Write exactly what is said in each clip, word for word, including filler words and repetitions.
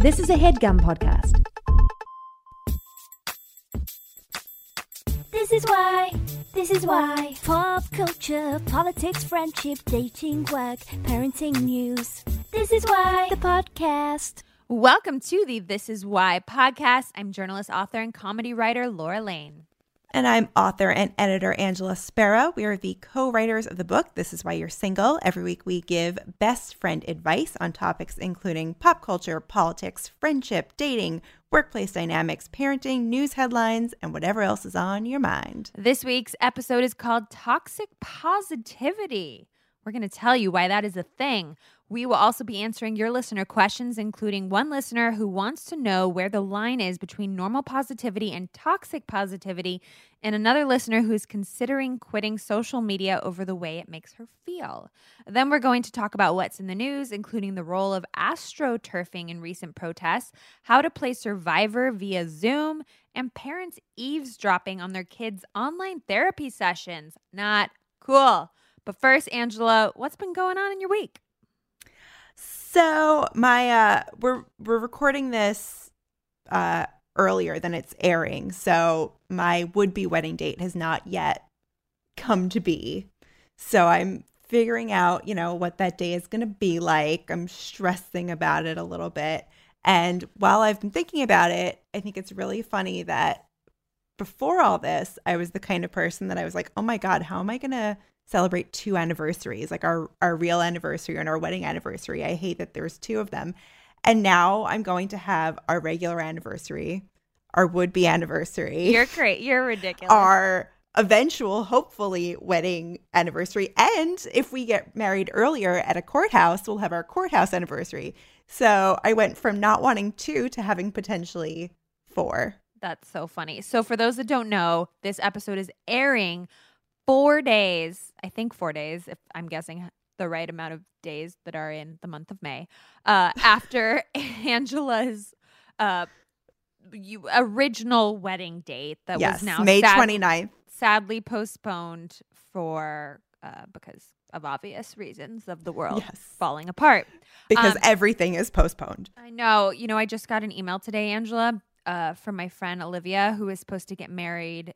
This is a HeadGum podcast. This is why, this is why. Pop culture, politics, friendship, dating, work, parenting news. This is why, the podcast. Welcome to the This Is Why podcast. I'm journalist, author, and comedy writer Laura Lane. And I'm author and editor Angela Spera. We are the co-writers of the book, This Is Why You're Single. Every week we give best friend advice on topics including pop culture, politics, friendship, dating, workplace dynamics, parenting, news headlines, and whatever else is on your mind. This week's episode is called Toxic Positivity. We're going to tell you why that is a thing. We will also be answering your listener questions, including one listener who wants to know where the line is between normal positivity and toxic positivity, and another listener who is considering quitting social media over the way it makes her feel. Then we're going to talk about what's in the news, including the role of astroturfing in recent protests, how to play Survivor via Zoom, and parents eavesdropping on their kids' online therapy sessions. Not cool. But first, Angela, what's been going on in your week? So my uh, we're we're recording this uh, earlier than it's airing, so my would-be wedding date has not yet come to be. So I'm figuring out, you know, what that day is going to be like. I'm stressing about it a little bit, and while I've been thinking about it, I think it's really funny that before all this, I was the kind of person that I was like, oh my God, how am I going to celebrate two anniversaries, like our, our real anniversary and our wedding anniversary? I hate that there's two of them. And now I'm going to have our regular anniversary, our would-be anniversary. You're great. You're ridiculous. Our eventual, hopefully, wedding anniversary. And if we get married earlier at a courthouse, we'll have our courthouse anniversary. So I went from not wanting two to having potentially four. That's so funny. So for those that don't know, this episode is airing Four days, I think four days, if I'm guessing the right amount of days that are in the month of May, uh, after Angela's uh, you, original wedding date that yes, was now May sad- 29th. Sadly postponed for uh, because of obvious reasons of the world yes. falling apart. Because um, everything is postponed. I know. You know, I just got an email today, Angela, uh, from my friend Olivia, who is supposed to get married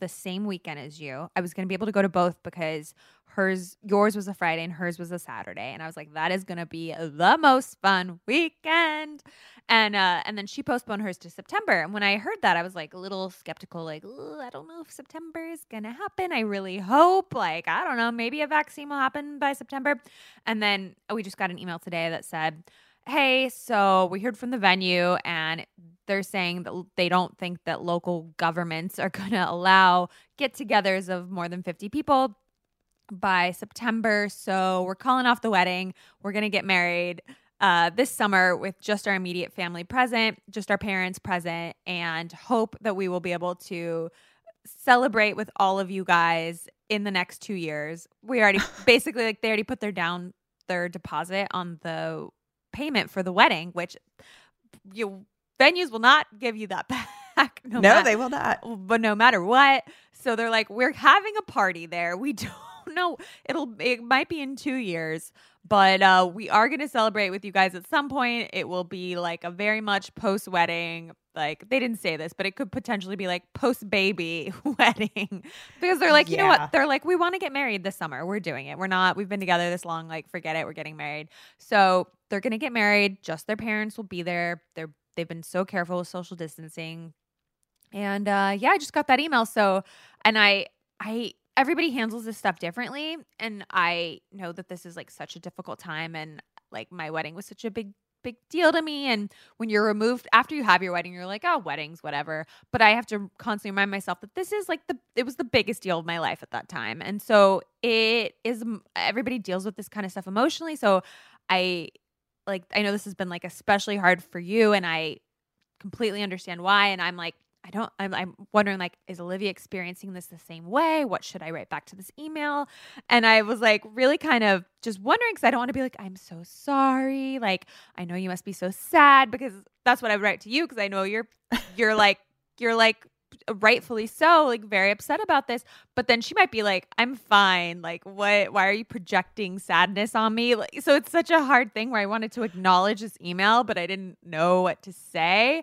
the same weekend as you. I was going to be able to go to both because hers, yours was a Friday and hers was a Saturday. And I was like, that is going to be the most fun weekend. And uh, and then she postponed hers to September. And when I heard that, I was like a little skeptical, like, I don't know if September is going to happen. I really hope, like, I don't know, maybe a vaccine will happen by September. And then we just got an email today that said, hey, so we heard from the venue and they're saying that they don't think that local governments are going to allow get-togethers of more than fifty people by September. So we're calling off the wedding. We're going to get married uh, this summer with just our immediate family present, just our parents present, and hope that we will be able to celebrate with all of you guys in the next two years. We already basically like they already put their down their deposit on the payment for the wedding, which you venues will not give you that back. No, no matter, they will not. But no matter what. So they're like, we're having a party there. We don't know. It'll, it might be in two years, but uh, we are going to celebrate with you guys at some point. It will be like a very much post-wedding, like they didn't say this, but it could potentially be like post-baby wedding because they're like, you yeah. know what? They're like, we want to get married this summer. We're doing it. We're not, we've been together this long. Like, forget it. We're getting married. So they're going to get married. Just their parents will be there. They're They've been so careful with social distancing. And uh, yeah, I just got that email. So, and I, I, everybody handles this stuff differently. And I know that this is like such a difficult time. And like my wedding was such a big, big deal to me. And when you're removed after you have your wedding, you're like, oh, weddings, whatever. But I have to constantly remind myself that this is like the, it was the biggest deal of my life at that time. And so it is, everybody deals with this kind of stuff emotionally. So I, Like, I know this has been like especially hard for you, and I completely understand why. And I'm like, I don't, I'm, I'm wondering, like, is Olivia experiencing this the same way? What should I write back to this email? And I was like, really kind of just wondering because I don't want to be like, I'm so sorry. Like, I know you must be so sad because that's what I would write to you because I know you're, you're like, you're like rightfully so, like very upset about this. But then she might be like, I'm fine. Like, what? Why are you projecting sadness on me? Like, so it's such a hard thing where I wanted to acknowledge this email, but I didn't know what to say.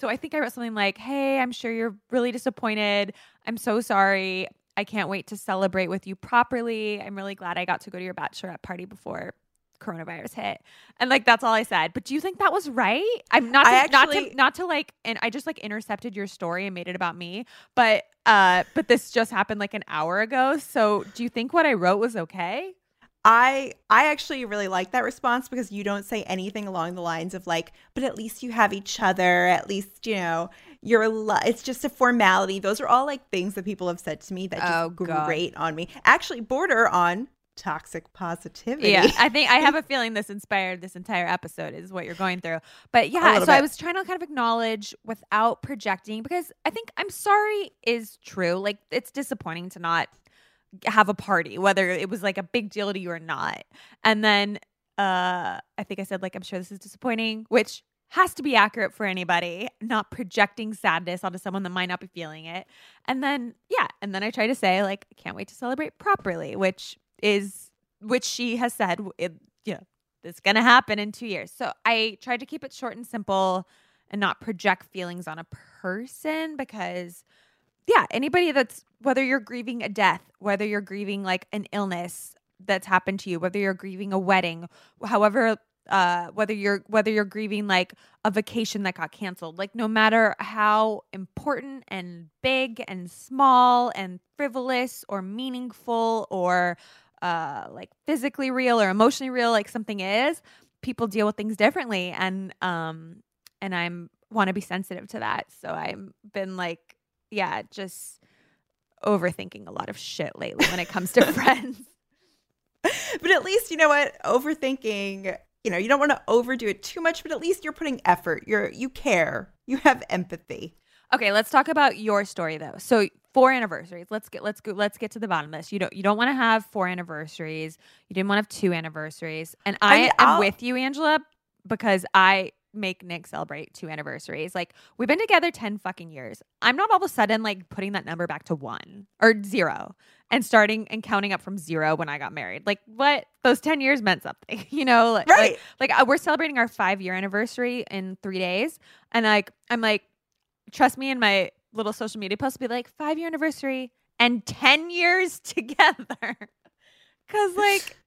So I think I wrote something like, hey, I'm sure you're really disappointed. I'm so sorry. I can't wait to celebrate with you properly. I'm really glad I got to go to your bachelorette party before coronavirus hit. And like, that's all I said. But do you think that was right? I'm not, to, actually, not to, not to like, and I just like intercepted your story and made it about me, but, uh, but this just happened like an hour ago. So do you think what I wrote was okay? I, I actually really like that response because you don't say anything along the lines of like, but at least you have each other. At least, you know, you're, lo- it's just a formality. Those are all like things that people have said to me that just oh, grate on me. Actually border on toxic positivity. Yeah, I think I have a feeling this inspired this entire episode is what you're going through. But yeah, so bit. I was trying to kind of acknowledge without projecting because I think I'm sorry is true. Like it's disappointing to not have a party, whether it was like a big deal to you or not. And then uh, I think I said like, I'm sure this is disappointing, which has to be accurate for anybody, not projecting sadness onto someone that might not be feeling it. And then, yeah. And then I try to say like, I can't wait to celebrate properly, which is, which she has said, it, you know, it's going to happen in two years. So I tried to keep it short and simple and not project feelings on a person because yeah, anybody that's, whether you're grieving a death, whether you're grieving like an illness that's happened to you, whether you're grieving a wedding, however, uh, whether you're whether you're grieving like a vacation that got canceled, like no matter how important and big and small and frivolous or meaningful or uh, like physically real or emotionally real, like something is, people deal with things differently, and um, and I'm want to be sensitive to that, so I've been like, yeah, just overthinking a lot of shit lately when it comes to friends. But at least, you know what, overthinking, you know, you don't want to overdo it too much, but at least you're putting effort. You're, you care. You have empathy. Okay, let's talk about your story though. So four anniversaries. Let's get let's go let's get to the bottom of this. You don't you don't want to have four anniversaries. You didn't want to have two anniversaries. And I, I mean, am I'll- with you, Angela, because I make Nick celebrate two anniversaries. Like we've been together ten fucking years. I'm not all of a sudden like putting that number back to one or zero and starting and counting up from zero when I got married. Like what? Those ten years meant something, you know? Like, right. Like, like we're celebrating our five year anniversary in three days. And like, I'm like, trust me, in my little social media post be like five year anniversary and ten years together. Cause like,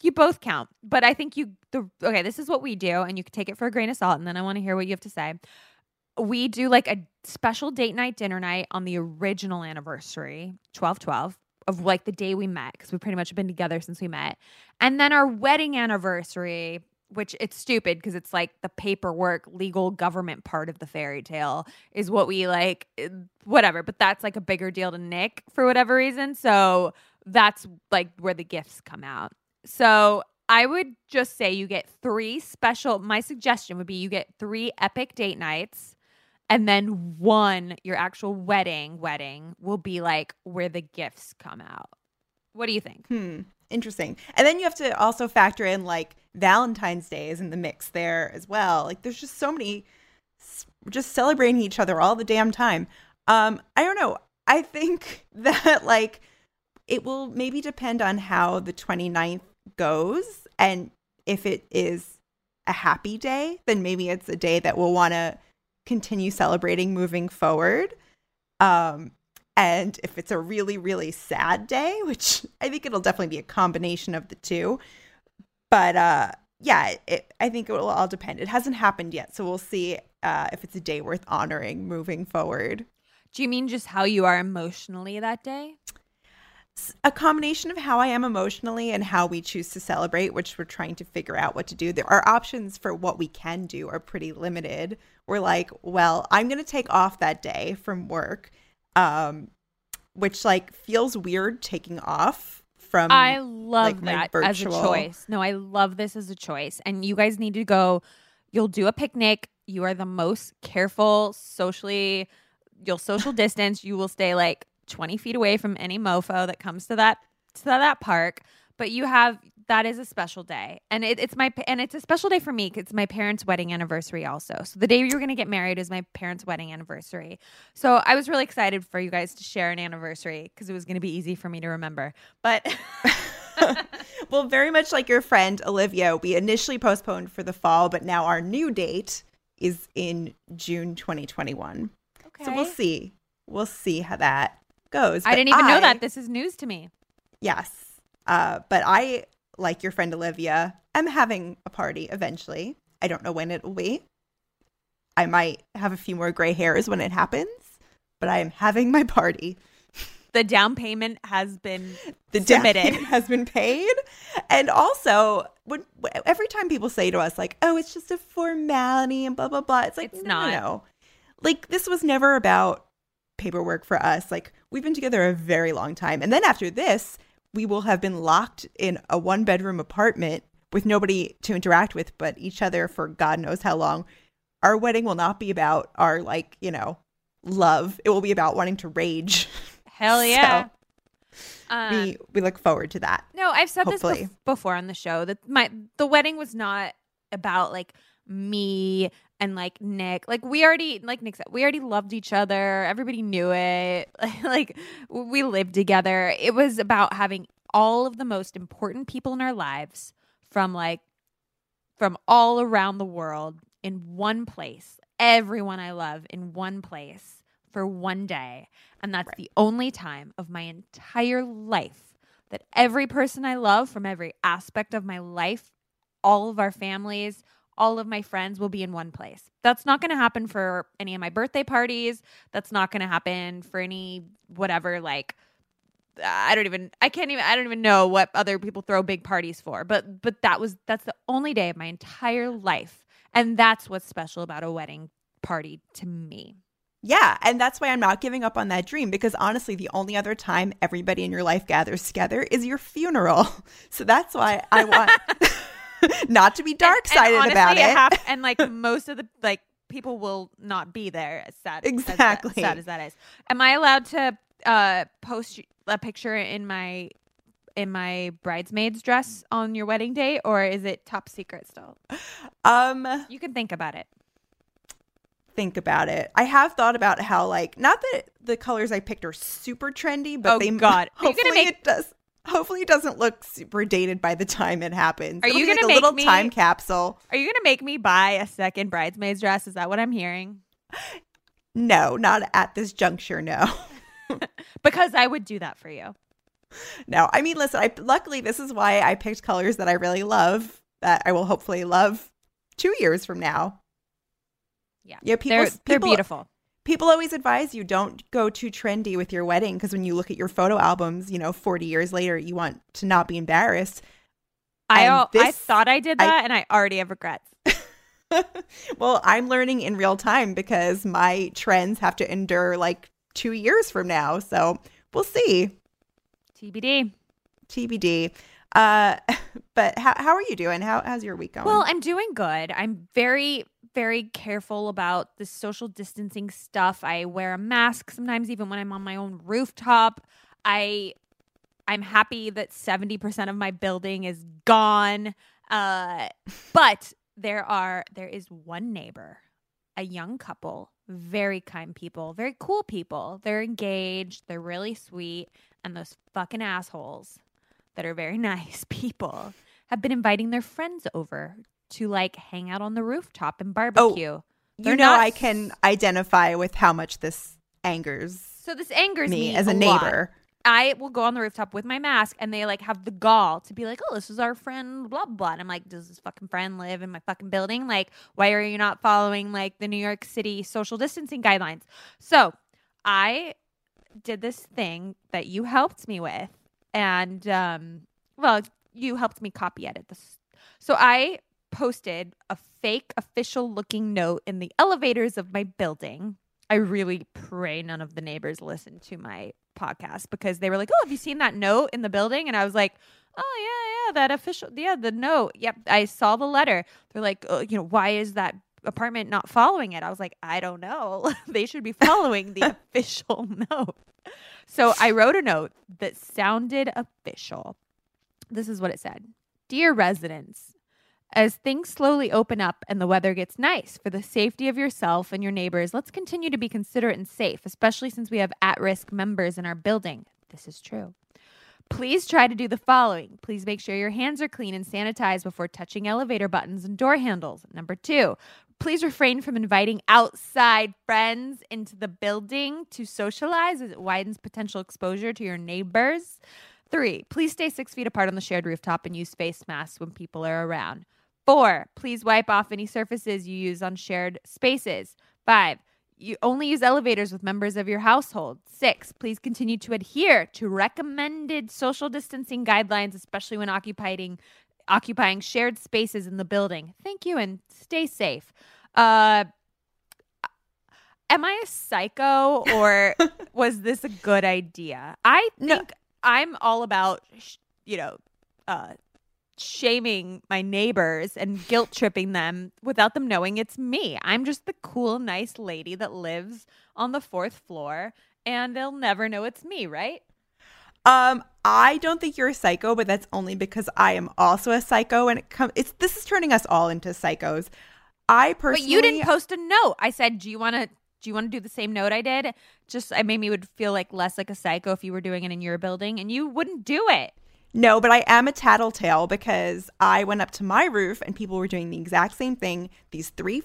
you both count, but I think you, the okay, this is what we do, and you can take it for a grain of salt, and then I want to hear what you have to say. We do like a special date night, dinner night on the original anniversary, twelve twelve, of like the day we met, because we've pretty much been together since we met. And then our wedding anniversary, which it's stupid because it's like the paperwork, legal government part of the fairy tale is what we like, whatever, but that's like a bigger deal to Nick for whatever reason. So that's like where the gifts come out. So I would just say you get three special – my suggestion would be you get three epic date nights and then one, your actual wedding wedding will be like where the gifts come out. What do you think? Hmm. Interesting. And then you have to also factor in like Valentine's Day is in the mix there as well. Like there's just so many – just celebrating each other all the damn time. Um, I don't know. I think that like it will maybe depend on how the twenty-ninth goes, and if it is a happy day, then maybe it's a day that we'll want to continue celebrating moving forward. Um, and if it's a really, really sad day, which I think it'll definitely be a combination of the two, but uh, yeah, it, I think it will all depend. It hasn't happened yet, so we'll see uh, if it's a day worth honoring moving forward. Do you mean just how you are emotionally that day? A combination of how I am emotionally and how we choose to celebrate, which we're trying to figure out what to do. There, our options for what we can do are pretty limited. We're like, well, I'm going to take off that day from work, um, which like feels weird taking off from. I love like, that my virtual... as a choice. No, I love this as a choice. And you guys need to go. You'll do a picnic. You are the most careful socially. You'll social distance. You will stay like twenty feet away from any mofo that comes to that to that park, but you have That is a special day. And it, it's my and it's a special day for me because it's my parents' wedding anniversary also. So the day you were going to get married is my parents' wedding anniversary. So I was really excited for you guys to share an anniversary because it was going to be easy for me to remember. But well, very much like your friend Olivia, we initially postponed for the fall, but now our new date is in June twenty twenty-one. Okay. So we'll see. We'll see how that goes. But I didn't even I, know that. This is news to me. Yes. Uh, but I, like your friend Olivia, am having a party eventually. I don't know when it will be. I might have a few more gray hairs when it happens, but I am having my party. The down payment has been the submitted. Down payment has been paid. And also, when, every time people say to us, like, oh, it's just a formality and blah, blah, blah. It's like, it's no, not. No, no. Like, this was never about paperwork for us. Like, we've been together a very long time. And then after this, we will have been locked in a one-bedroom apartment with nobody to interact with but each other for God knows how long. Our wedding will not be about our, like, you know, love. It will be about wanting to rage. Hell yeah. So um, we, we look forward to that. No, I've said hopefully. this bef- before on the show that my the wedding was not about like me and like Nick. Like we already, like Nick said, we already loved each other. Everybody knew it. Like we lived together. It was about having all of the most important people in our lives from like from all around the world in one place. Everyone I love in one place. For one day, and that's right. The only time of my entire life that every person I love from every aspect of my life, all of our families, all of my friends will be in one place. That's not going to happen for any of my birthday parties. That's not going to happen for any whatever, like, I don't even, I can't even, I don't even know what other people throw big parties for, but but that was, that's the only day of my entire life, and that's what's special about a wedding party to me. Yeah, and that's why I'm not giving up on that dream because honestly, the only other time everybody in your life gathers together is your funeral. So that's why I want not to be dark-sided and, and about it. Half, and like most of the like people will not be there. As sad, exactly. As that, sad as that is. Am I allowed to uh, post a picture in my in my bridesmaid's dress on your wedding day, or is it top secret still? Um, you can think about it. Think about it. I have thought about how, like, not that the colors I picked are super trendy, but oh, they God. Hopefully make- it does. Hopefully, it doesn't look super dated by the time it happens. Are It'll you going like to make a little me, time capsule? Are you going to make me buy a second bridesmaid's dress? Is that what I'm hearing? No, not at this juncture. No, because I would do that for you. No, I mean, listen. I luckily this is why I picked colors that I really love that I will hopefully love two years from now. Yeah, yeah people, they're, they're people, beautiful. People always advise you don't go too trendy with your wedding because when you look at your photo albums, you know, forty years later, you want to not be embarrassed. I this, I thought I did that I, and I already have regrets. Well, I'm learning in real time because my trends have to endure like two years from now. So we'll see. T B D. T B D. Uh, but how how are you doing? How How's your week going? Well, I'm doing good. I'm very... very careful about the social distancing stuff. I wear a mask sometimes, even when I'm on my own rooftop. I, I'm happy that seventy percent of my building is gone. Uh, but there are there is one neighbor, a young couple, very kind people, very cool people. They're engaged. They're really sweet. And those fucking assholes that are very nice people have been inviting their friends over to like hang out on the rooftop and barbecue. Oh, you know, not... I can identify with how much this angers. So this angers me, me as a, a neighbor. Lot. I will go on the rooftop with my mask, and they like have the gall to be like, "Oh, this is our friend," blah blah. And I'm like, "Does this fucking friend live in my fucking building? Like, why are you not following like the New York City social distancing guidelines?" So I did this thing that you helped me with, and um, well, you helped me copy edit this. So I. posted a fake official looking note in the elevators of my building. I really pray none of the neighbors listen to my podcast because they were like, "Oh, have you seen that note in the building?" And I was like, "Oh, yeah, yeah, that official. Yeah, the note. Yep. I saw the letter." They're like, "Oh, you know, why is that apartment not following it?" I was like, "I don't know." They should be following the official note. So I wrote a note that sounded official. This is what it said. Dear residents, as things slowly open up and the weather gets nice, for the safety of yourself and your neighbors, let's continue to be considerate and safe, especially since we have at-risk members in our building. This is true. Please try to do the following. Please make sure your hands are clean and sanitized before touching elevator buttons and door handles. Number two, please refrain from inviting outside friends into the building to socialize, as it widens potential exposure to your neighbors. Three, please stay six feet apart on the shared rooftop and use face masks when people are around. Four, please wipe off any surfaces you use on shared spaces. Five, you only use elevators with members of your household. Six, please continue to adhere to recommended social distancing guidelines, especially when occupying occupying shared spaces in the building. Thank you, and stay safe. Uh, am I a psycho, or was this a good idea? I think no. I'm all about, you know, uh, shaming my neighbors and guilt tripping them without them knowing it's me. I'm just the cool, nice lady that lives on the fourth floor, and they'll never know it's me, right? Um, I don't think you're a psycho, but that's only because I am also a psycho, and it comes. It's this is turning us all into psychos. I personally, but you didn't post a note. I said, "Do you want to? Do you want to do the same note I did? Just, I made me would feel like less like a psycho if you were doing it in your building, and you wouldn't do it." No, but I am a tattletale because I went up to my roof and people were doing the exact same thing. These three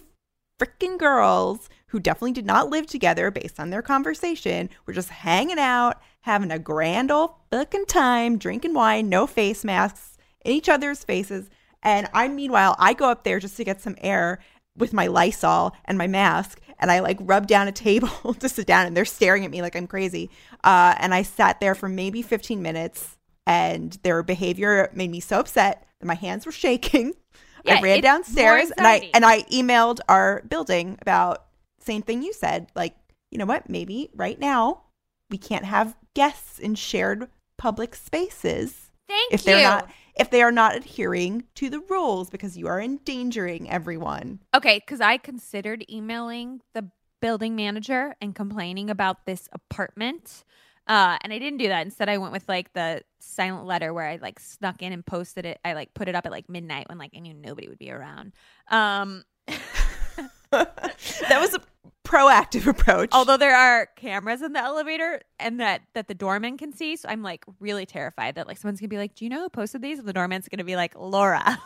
freaking girls who definitely did not live together based on their conversation were just hanging out, having a grand old fucking time, drinking wine, no face masks, in each other's faces. And I, meanwhile, I go up there just to get some air with my Lysol and my mask, and I like rub down a table to sit down, and they're staring at me like I'm crazy. Uh, and I sat there for maybe fifteen minutes. And their behavior made me so upset that my hands were shaking. Yeah, I ran downstairs and I and I emailed our building about the same thing you said. Like, you know what? Maybe right now we can't have guests in shared public spaces. Thank if you. They're not, if they are not adhering to the rules, because you are endangering everyone. Okay, because I considered emailing the building manager and complaining about this apartment. Uh, and I didn't do that. Instead, I went with like the silent letter where I like snuck in and posted it. I like put it up at like midnight when like I knew nobody would be around. Um, that was a proactive approach. Although there are cameras in the elevator and that that the doorman can see. So I'm like really terrified that like someone's going to be like, do you know who posted these? And the doorman's going to be like, Laura.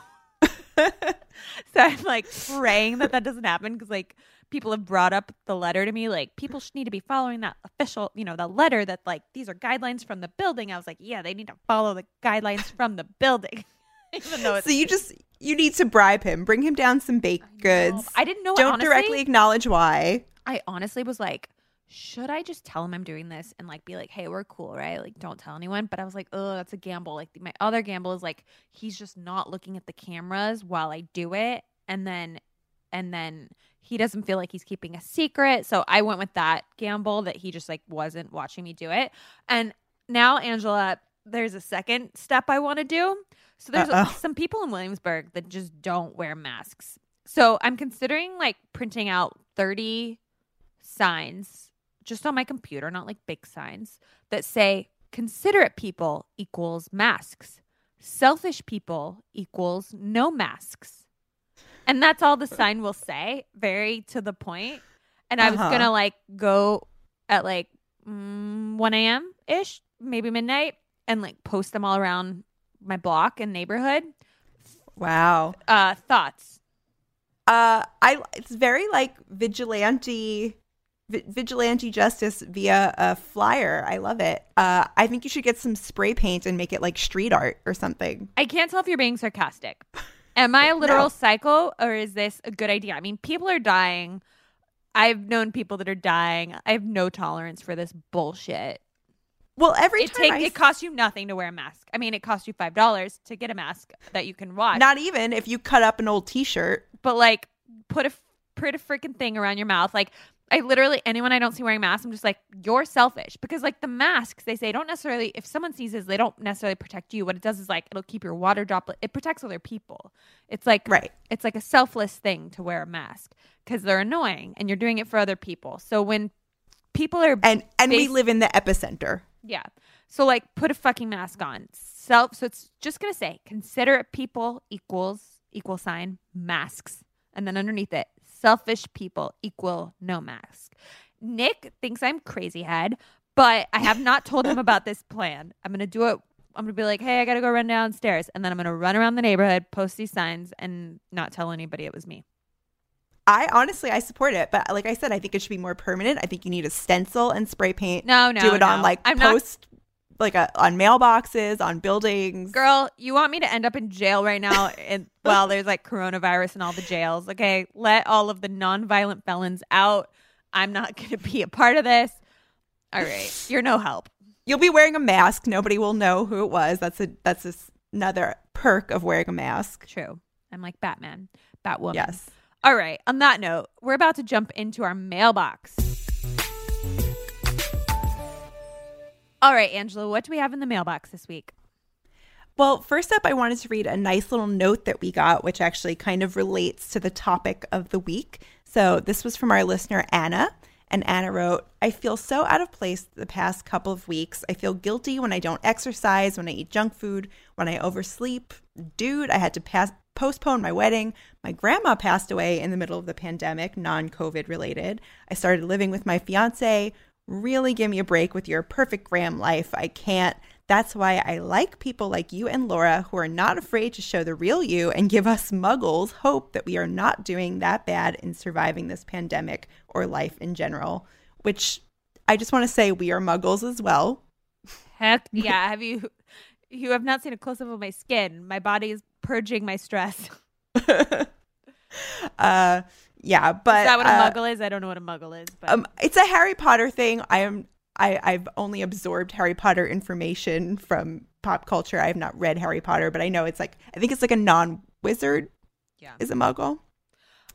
So I'm like praying that that doesn't happen, because like people have brought up the letter to me, like people need to be following that official, you know, the letter that like these are guidelines from the building. I was like, yeah, they need to follow the guidelines from the building. Even though it's- so you just you need to bribe him, bring him down some baked goods. I didn't know. Don't honestly, directly acknowledge why. I honestly was like, should I just tell him I'm doing this and like be like, hey, we're cool, right? Like, don't tell anyone. But I was like, oh, that's a gamble. Like, my other gamble is like, he's just not looking at the cameras while I do it, and then, and then he doesn't feel like he's keeping a secret. So I went with that gamble that he just like wasn't watching me do it. And now, Angela, there's a second step I want to do. So there's Uh-oh. some people in Williamsburg that just don't wear masks. So I'm considering like printing out thirty signs. Just on my computer, not like big signs, that say considerate people equals masks, selfish people equals no masks. And that's all the sign will say, very to the point. And I was uh-huh. going to like go at like mm, one a.m.-ish, maybe midnight, and like post them all around my block and neighborhood. Wow. Uh, thoughts? Uh, I It's very like vigilante... vigilante justice via a flyer. I love it. Uh, I think you should get some spray paint and make it like street art or something. I can't tell if you're being sarcastic. Am I a literal no. psycho, or is this a good idea? I mean, people are dying. I've known people that are dying. I have no tolerance for this bullshit. Well, every it time take, I... it costs you nothing to wear a mask. I mean, it costs you five dollars to get a mask that you can wash. Not even if you cut up an old t-shirt. But like, put a put a freaking thing around your mouth. Like, I literally, anyone I don't see wearing masks, I'm just like, you're selfish. Because like the masks, they say don't necessarily, if someone sneezes, they don't necessarily protect you. What it does is like, it'll keep your water droplet. It protects other people. It's like, right. It's like a selfless thing to wear a mask because they're annoying and you're doing it for other people. So when people are. And, and based, we live in the epicenter. Yeah. So like, put a fucking mask on. Self. So it's just going to say, considerate people equals, equal sign, masks. And then underneath it, selfish people equal no mask. Nick thinks I'm crazy head, but I have not told him about this plan. I'm going to do it. I'm going to be like, hey, I got to go run downstairs. And then I'm going to run around the neighborhood, post these signs, and not tell anybody it was me. I honestly, I support it. But like I said, I think it should be more permanent. I think you need a stencil and spray paint. No, no, Do it no. on like I'm post, not- like a, on mailboxes, on buildings. Girl, you want me to end up in jail right now? And well, there's like coronavirus in all the jails. Okay, let all of the nonviolent felons out. I'm not going to be a part of this. All right. You're no help. You'll be wearing a mask. Nobody will know who it was. That's a that's a, another perk of wearing a mask. True. I'm like Batman, Batwoman. Yes. All right. On that note, we're about to jump into our mailbox. All right, Angela, what do we have in the mailbox this week? Well, first up, I wanted to read a nice little note that we got, which actually kind of relates to the topic of the week. So this was from our listener, Anna. And Anna wrote, I feel so out of place the past couple of weeks. I feel guilty when I don't exercise, when I eat junk food, when I oversleep. Dude, I had to pass, postpone my wedding. My grandma passed away in the middle of the pandemic, non-COVID related. I started living with my fiance. Really give me a break with your perfect gram life. I can't. That's why I like people like you and Laura who are not afraid to show the real you and give us muggles hope that we are not doing that bad in surviving this pandemic or life in general, which I just want to say we are muggles as well. Heck yeah. Have you, you have not seen a close-up of my skin. My body is purging my stress. uh, yeah, but... Is that what a uh, muggle is? I don't know what a muggle is. But. Um, it's a Harry Potter thing. I am... I, I've only absorbed Harry Potter information from pop culture. I have not read Harry Potter, but I know it's like, I think it's like a non-wizard yeah. is a muggle.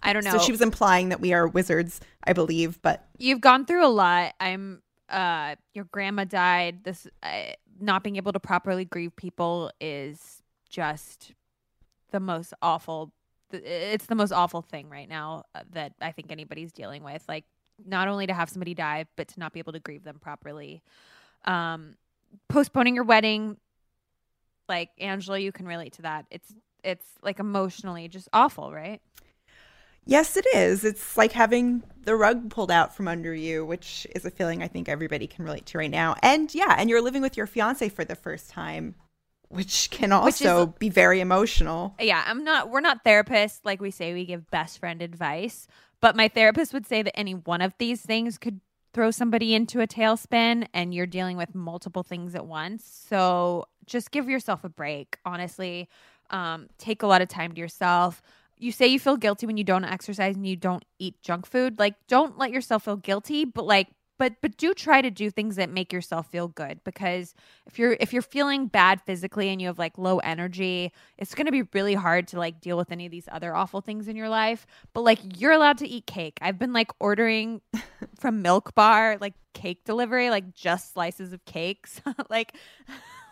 I don't know. So she was implying that we are wizards, I believe, but. You've gone through a lot. I'm, uh, your grandma died. This, uh, not being able to properly grieve people is just the most awful. It's the most awful thing right now that I think anybody's dealing with. Like, not only to have somebody die, but to not be able to grieve them properly. Um, postponing your wedding, like, Angela, you can relate to that. It's, it's like emotionally just awful, right? Yes, it is. It's like having the rug pulled out from under you, which is a feeling I think everybody can relate to right now. And yeah, and you're living with your fiance for the first time, which can also which is, be very emotional. Yeah, I'm not, we're not therapists. Like we say, we give best friend advice. But my therapist would say that any one of these things could throw somebody into a tailspin, and you're dealing with multiple things at once. So just give yourself a break, honestly. Um, take a lot of time to yourself. You say you feel guilty when you don't exercise and you don't eat junk food. Like, don't let yourself feel guilty, but like, but but do try to do things that make yourself feel good, because if you're if you're feeling bad physically and you have like low energy, it's going to be really hard to like deal with any of these other awful things in your life. But like, you're allowed to eat cake. I've been like ordering from Milk Bar like cake delivery, like just slices of cakes. like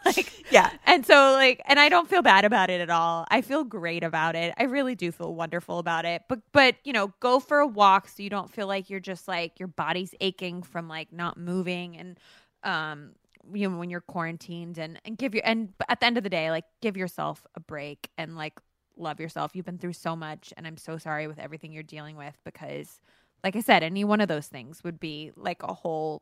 like yeah. And so like, and I don't feel bad about it at all. I feel great about it. I really do feel wonderful about it. But but you know, go for a walk so you don't feel like you're just like your body's aching from like not moving, and um you know, when you're quarantined, and and give your and at the end of the day, like, give yourself a break and like love yourself. You've been through so much, and I'm so sorry with everything you're dealing with, because like I said, any one of those things would be like a whole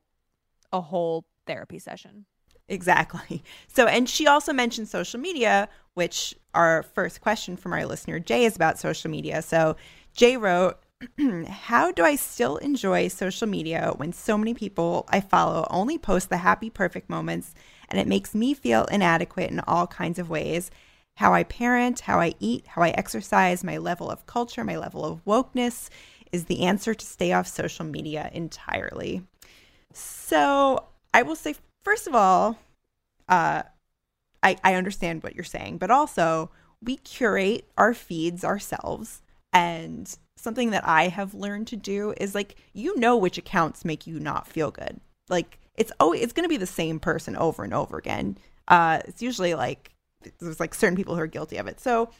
a whole therapy session. Exactly. So, and she also mentioned social media, which our first question from our listener, Jay, is about social media. So Jay wrote, how do I still enjoy social media when so many people I follow only post the happy, perfect moments, and it makes me feel inadequate in all kinds of ways? How I parent, how I eat, how I exercise, my level of culture, my level of wokeness is the answer to stay off social media entirely. So I will say, first of all, uh, I, I understand what you're saying, but also we curate our feeds ourselves. And something that I have learned to do is like, you know which accounts make you not feel good. Like, it's always, it's going to be the same person over and over again. Uh, it's usually like, there's like certain people who are guilty of it. So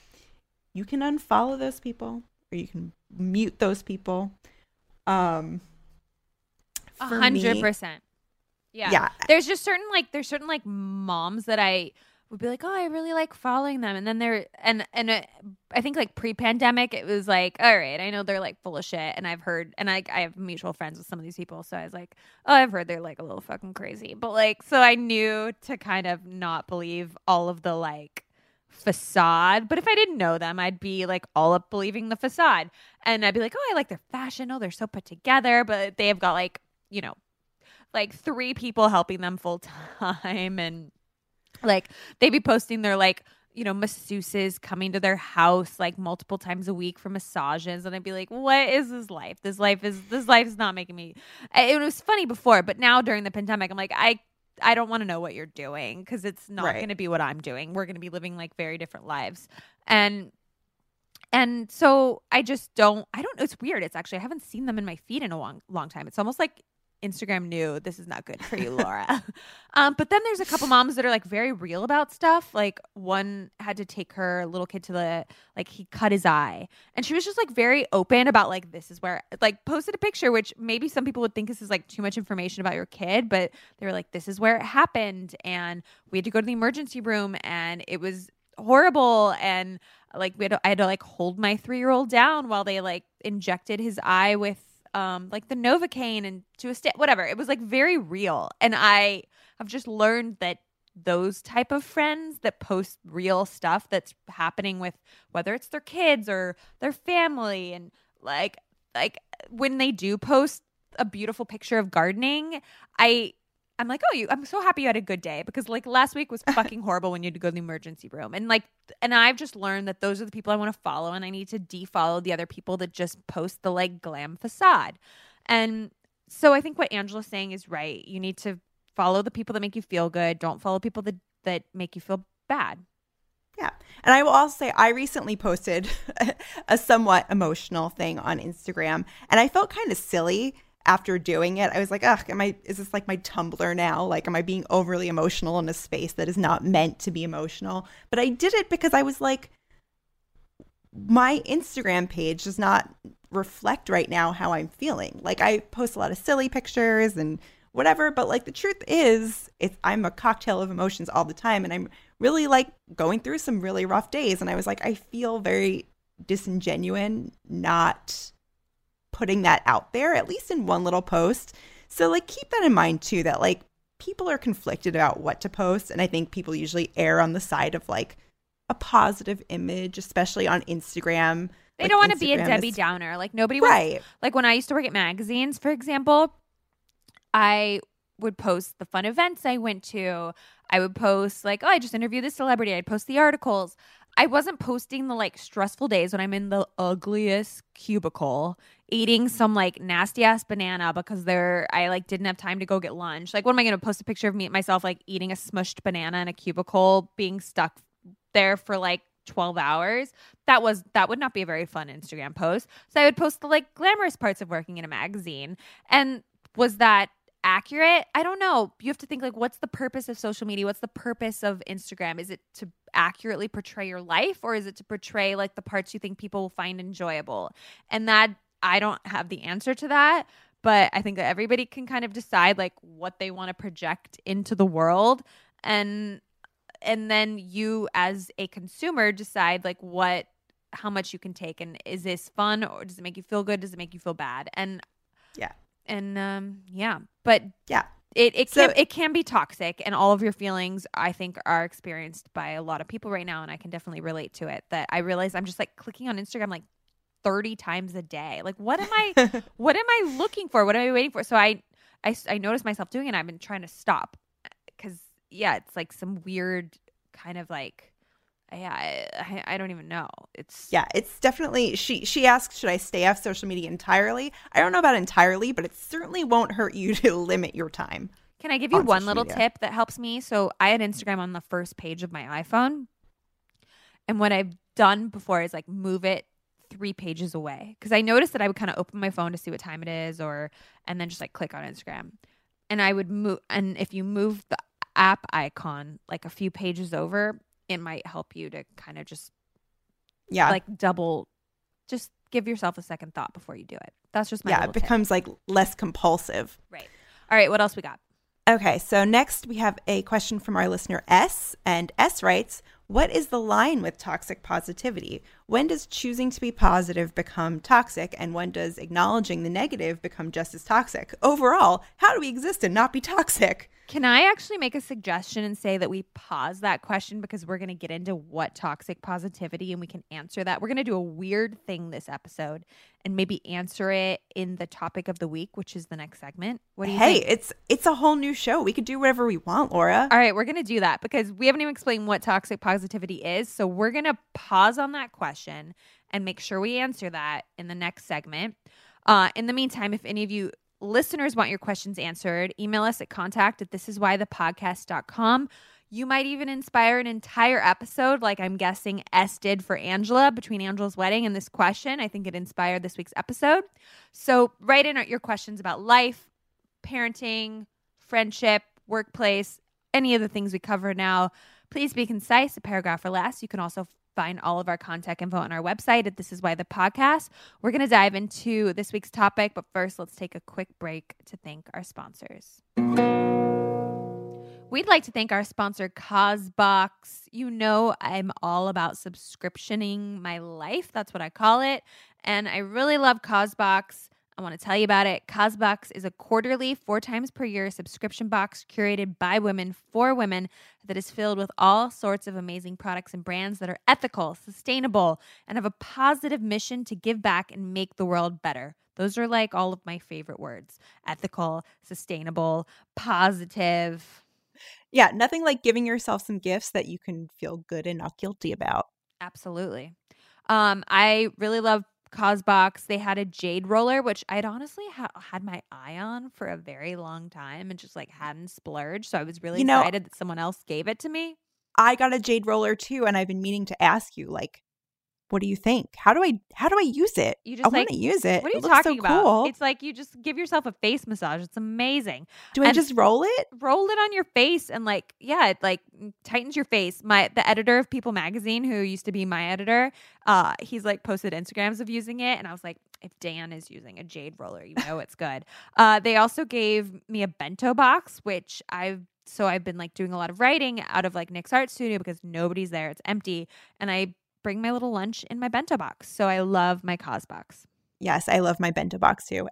you can unfollow those people, or you can mute those people. Um, a hundred percent. Yeah. Yeah. There's just certain like there's certain like moms that I would be like, oh, I really like following them. And then they're and and uh, I think like pre-pandemic it was like, all right, I know they're like full of shit. And I've heard and I I have mutual friends with some of these people. So I was like, oh, I've heard they're like a little fucking crazy. But like so I knew to kind of not believe all of the like facade, but if I didn't know them, I'd be like all up believing the facade, and I'd be like, oh, I like their fashion. Oh, they're so put together, but they have got like, you know, like three people helping them full time, and like they'd be posting their like, you know, masseuses coming to their house like multiple times a week for massages, and I'd be like, what is this life? This life is this life is not making me. It was funny before, but now during the pandemic, I'm like, I. I don't want to know what you're doing because it's not right. going to be what I'm doing. We're going to be living like very different lives. And and so I just don't – I don't – it's weird. It's actually – I haven't seen them in my feed in a long, long time. It's almost like Instagram knew this is not good for you, Laura. um, but then there's a couple moms that are like very real about stuff. Like one had to take her little kid to the – like he cut his eye. And she was just like very open about like this is where – like posted a picture, which maybe some people would think this is like too much information about your kid. But they were like, this is where it happened. And we had to go to the emergency room and it was horrible. And like we had to, I had to like hold my three-year-old down while they like injected his eye with Um, like the Novocaine and to a st- whatever. It was like very real. And I have just learned that those type of friends that post real stuff that's happening with whether it's their kids or their family, and like like when they do post a beautiful picture of gardening, I I'm like, oh, you I'm so happy you had a good day, because like last week was fucking horrible when you had to go to the emergency room. And like and I've just learned that those are the people I want to follow, and I need to defollow the other people that just post the like glam facade. And so I think what Angela's saying is right. You need to follow the people that make you feel good. Don't follow people that, that make you feel bad. Yeah. And I will also say I recently posted a somewhat emotional thing on Instagram, and I felt kind of silly after doing it. I was like, ugh, am I, is this like my Tumblr now? Like, am I being overly emotional in a space that is not meant to be emotional? But I did it because I was like, my Instagram page does not reflect right now how I'm feeling. Like, I post a lot of silly pictures and whatever, but like the truth is, it's, I'm a cocktail of emotions all the time, and I'm really like going through some really rough days. And I was like, I feel very disingenuous not putting that out there, at least in one little post. So like keep that in mind too, that like people are conflicted about what to post, and I think people usually err on the side of like a positive image, especially on Instagram. They like, don't want to be a Debbie is- Downer. Like nobody wants, right. Like when I used to work at magazines, for example, I would post the fun events I went to. I would post like, oh, I just interviewed this celebrity. I'd post the articles. I wasn't posting the like stressful days when I'm in the ugliest cubicle eating some like nasty ass banana because there I like didn't have time to go get lunch. Like, what am I going to post a picture of me myself like eating a smushed banana in a cubicle, being stuck there for like twelve hours? That was that would not be a very fun Instagram post. So I would post the like glamorous parts of working in a magazine. And was that accurate? I don't know. You have to think like, what's the purpose of social media? What's the purpose of Instagram? Is it to accurately portray your life, or is it to portray like the parts you think people will find enjoyable? And that I don't have the answer to that, but I think that everybody can kind of decide like what they want to project into the world, and and then you as a consumer decide like what how much you can take, and is this fun, or does it make you feel good, does it make you feel bad? And yeah. And um, yeah, but yeah, it it can, so, it can be toxic, and all of your feelings, I think, are experienced by a lot of people right now, and I can definitely relate to it. That I realize I'm just like clicking on Instagram like thirty times a day. Like, what am I? What am I looking for? What am I waiting for? So I I, I noticed myself doing it, and I've been trying to stop, because yeah, it's like some weird kind of like. Yeah, I, I don't even know. It's yeah, it's definitely. She she asked, should I stay off social media entirely? I don't know about entirely, but it certainly won't hurt you to limit your time. Can I give you one little media. tip that helps me? So I had Instagram on the first page of my iPhone, and what I've done before is like move it three pages away, because I noticed that I would kind of open my phone to see what time it is, or and then just like click on Instagram, and I would move. And if you move the app icon like a few pages over, it might help you to kind of just yeah like double just give yourself a second thought before you do it. That's just my yeah it becomes tip. Like less compulsive, right? All right, what else we got? Okay, so next we have a question from our listener S, and S writes, what is the line with toxic positivity? When does choosing to be positive become toxic, and when does acknowledging the negative become just as toxic? Overall, how do we exist and not be toxic? Can I actually make a suggestion and say that we pause that question because we're going to get into what toxic positivity, and we can answer that. We're going to do a weird thing this episode and maybe answer it in the topic of the week, which is the next segment. What do you hey, think? Hey, it's it's a whole new show. We can do whatever we want, Laura. All right, we're going to do that because we haven't even explained what toxic positivity is. So we're going to pause on that question and make sure we answer that in the next segment. Uh, in the meantime, if any of you listeners want your questions answered, email us at contact at thisiswhythepodcast.com. You might even inspire an entire episode, like I'm guessing S did for Angela between Angela's wedding and this question. I think it inspired this week's episode. So write in your questions about life, parenting, friendship, workplace, any of the things we cover now. Please be concise, a paragraph or less. You can also find all of our contact info on our website at This Is Why the Podcast. We're going to dive into this week's topic, but first let's take a quick break to thank our sponsors. We'd like to thank our sponsor, CauseBox. You know I'm all about subscriptioning my life. That's what I call it. And I really love CauseBox. I want to tell you about it. CauseBox is a quarterly, four times per year subscription box curated by women for women that is filled with all sorts of amazing products and brands that are ethical, sustainable, and have a positive mission to give back and make the world better. Those are like all of my favorite words. Ethical, sustainable, positive. Yeah, nothing like giving yourself some gifts that you can feel good and not guilty about. Absolutely. Um, I really love CauseBox. They had a jade roller, which I'd honestly ha- had my eye on for a very long time and just like hadn't splurged. So I was really you know, excited that someone else gave it to me. I got a jade roller too, and I've been meaning to ask you, like, what do you think? How do I how do I use it? You just I like, want to use it. What are you it talking so about? Cool. It's like you just give yourself a face massage. It's amazing. Do and I just roll it? Roll it on your face and like, yeah, it like tightens your face. My the editor of People magazine, who used to be my editor, uh, he's like posted Instagrams of using it, and I was like, if Dan is using a jade roller, you know it's good. Uh, they also gave me a bento box, which I've so I've been like doing a lot of writing out of like Nick's art studio because nobody's there. It's empty, and I bring my little lunch in my bento box. So I love my CauseBox. Yes, I love my bento box too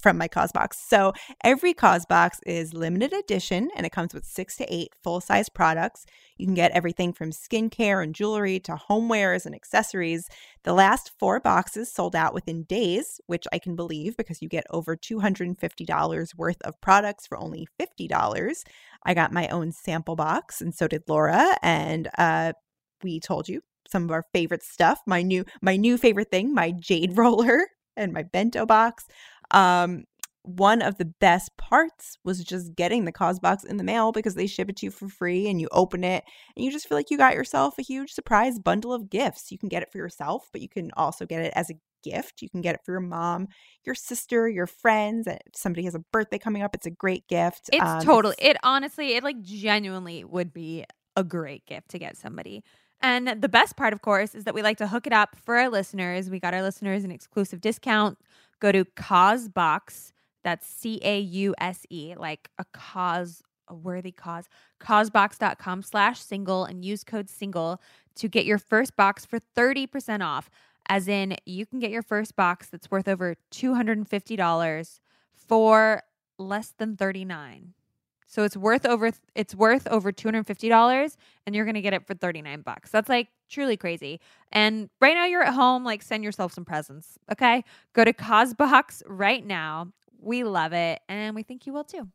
from my CauseBox. So every CauseBox is limited edition, and it comes with six to eight full-size products. You can get everything from skincare and jewelry to homewares and accessories. The last four boxes sold out within days, which I can believe because you get over two hundred fifty dollars worth of products for only fifty dollars. I got my own sample box, and so did Laura, and uh, we told you some of our favorite stuff, my new my new favorite thing, my jade roller and my bento box. Um, one of the best parts was just getting the CauseBox in the mail because they ship it to you for free, and you open it and you just feel like you got yourself a huge surprise bundle of gifts. You can get it for yourself, but you can also get it as a gift. You can get it for your mom, your sister, your friends. If somebody has a birthday coming up, it's a great gift. It's um, totally, it's, it honestly, it like genuinely would be a great gift to get somebody. And the best part, of course, is that we like to hook it up for our listeners. We got our listeners an exclusive discount. Go to CauseBox, that's C A U S E, like a cause, a worthy cause, CauseBox.com slash single and use code single to get your first box for thirty percent off. As in, you can get your first box that's worth over two hundred fifty dollars for less than thirty-nine dollars. So it's worth over it's worth over two hundred fifty dollars, and you're going to get it for thirty-nine bucks. That's like truly crazy. And right now you're at home, like send yourself some presents, okay? Go to CauseBox right now. We love it, and we think you will too.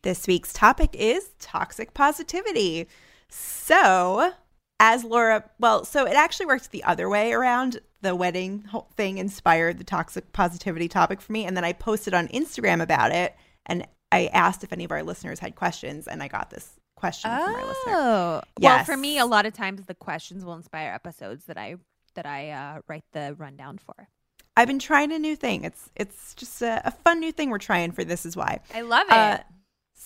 This week's topic is toxic positivity. So, as Laura, well, so it actually works the other way around. The wedding thing inspired the toxic positivity topic for me. And then I posted on Instagram about it. And I asked if any of our listeners had questions. And I got this question oh. from our listener. Oh, yes. Well, for me, a lot of times the questions will inspire episodes that I that I uh, write the rundown for. I've been trying a new thing. It's it's just a, a fun new thing we're trying for This Is Why. I love it. Uh,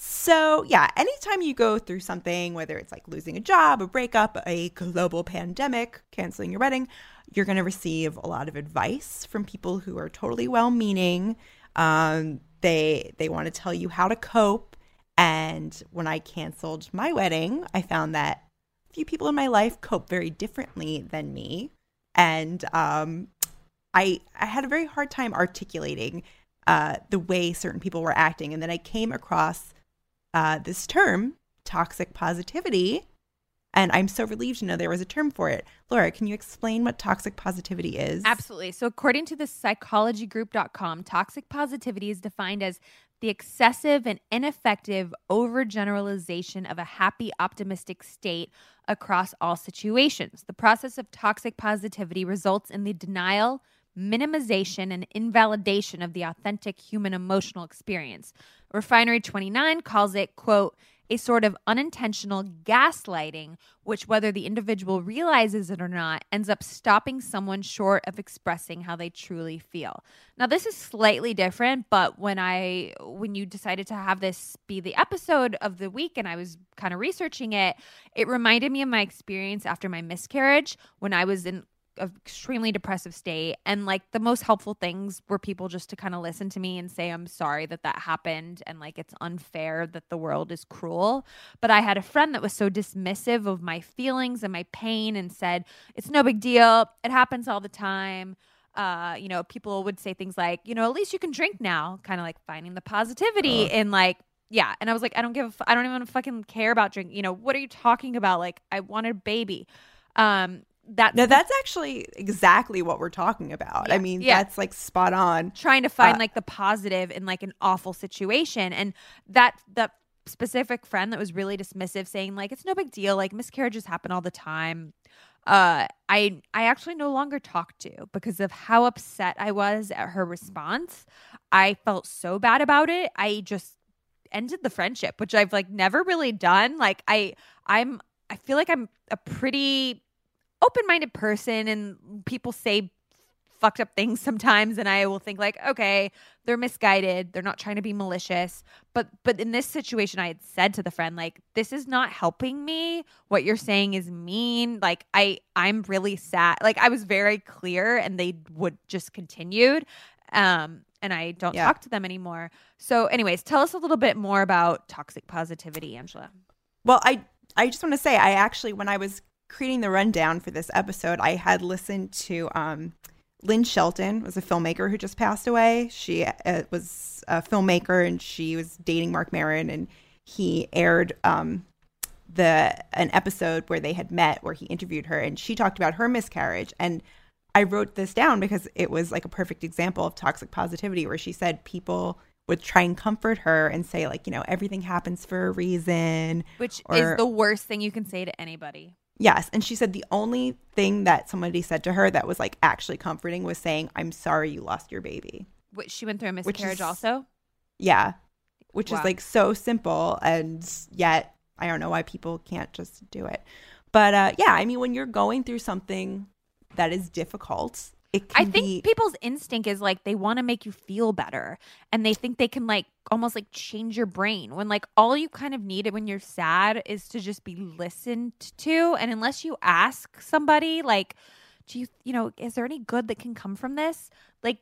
So, yeah, anytime you go through something, whether it's like losing a job, a breakup, a global pandemic, canceling your wedding, you're going to receive a lot of advice from people who are totally well-meaning, Um, they they want to tell you how to cope. And when I canceled my wedding, I found that a few people in my life cope very differently than me. And um, I I had a very hard time articulating uh, the way certain people were acting. And then I came across uh, this term, toxic positivity. And I'm so relieved to know there was a term for it. Laura, can you explain what toxic positivity is? Absolutely. So according to the psychology group dot com, toxic positivity is defined as the excessive and ineffective overgeneralization of a happy, optimistic state across all situations. The process of toxic positivity results in the denial, minimization, and invalidation of the authentic human emotional experience. Refinery twenty-nine calls it, quote, a sort of unintentional gaslighting, which, whether the individual realizes it or not, ends up stopping someone short of expressing how they truly feel. Now, this is slightly different, but when I when you decided to have this be the episode of the week and I was kind of researching it, it reminded me of my experience after my miscarriage when I was in an extremely depressive state. And like the most helpful things were people just to kind of listen to me and say, I'm sorry that that happened. And like, it's unfair that the world is cruel. But I had a friend that was so dismissive of my feelings and my pain and said, it's no big deal. It happens all the time. Uh, you know, people would say things like, you know, at least you can drink now. Kind of like finding the positivity uh. in like, yeah. And I was like, I don't give, a f- I don't even fucking care about drinking. You know, what are you talking about? Like, I wanted a baby. Um, That's no, that's actually exactly what we're talking about. Yeah, I mean, yeah. That's like spot on. Trying to find uh, like the positive in like an awful situation. And that that specific friend that was really dismissive saying like, it's no big deal. Like miscarriages happen all the time. Uh, I I actually no longer talk to because of how upset I was at her response. I felt so bad about it. I just ended the friendship, which I've like never really done. Like I I'm I feel like I'm a pretty open-minded person, and people say fucked up things sometimes, and I will think like, okay, they're misguided, they're not trying to be malicious, but but in this situation I had said to the friend like, this is not helping me, what you're saying is mean, like I I'm really sad, like I was very clear, and they would just continued um and I don't yeah. talk to them anymore. So anyways, tell us a little bit more about toxic positivity, Angela. Well, I I just want to say I actually, when I was creating the rundown for this episode, I had listened to um, Lynn Shelton, was a filmmaker who just passed away. She uh, was a filmmaker, and she was dating Mark Maron, and he aired um, the an episode where they had met, where he interviewed her, and she talked about her miscarriage. And I wrote this down because it was like a perfect example of toxic positivity, where she said people would try and comfort her and say like, you know, everything happens for a reason. Which or, is the worst thing you can say to anybody. Yes. And she said the only thing that somebody said to her that was like actually comforting was saying, I'm sorry you lost your baby. Which she went through a miscarriage is, also? Yeah. Which wow. is like so simple. And yet I don't know why people can't just do it. But uh, yeah, I mean, when you're going through something that is difficult, it can I think be- people's instinct is like they want to make you feel better. And they think they can like almost like change your brain when like all you kind of need when you're sad is to just be listened to. And unless you ask somebody like, do you, you know, is there any good that can come from this? Like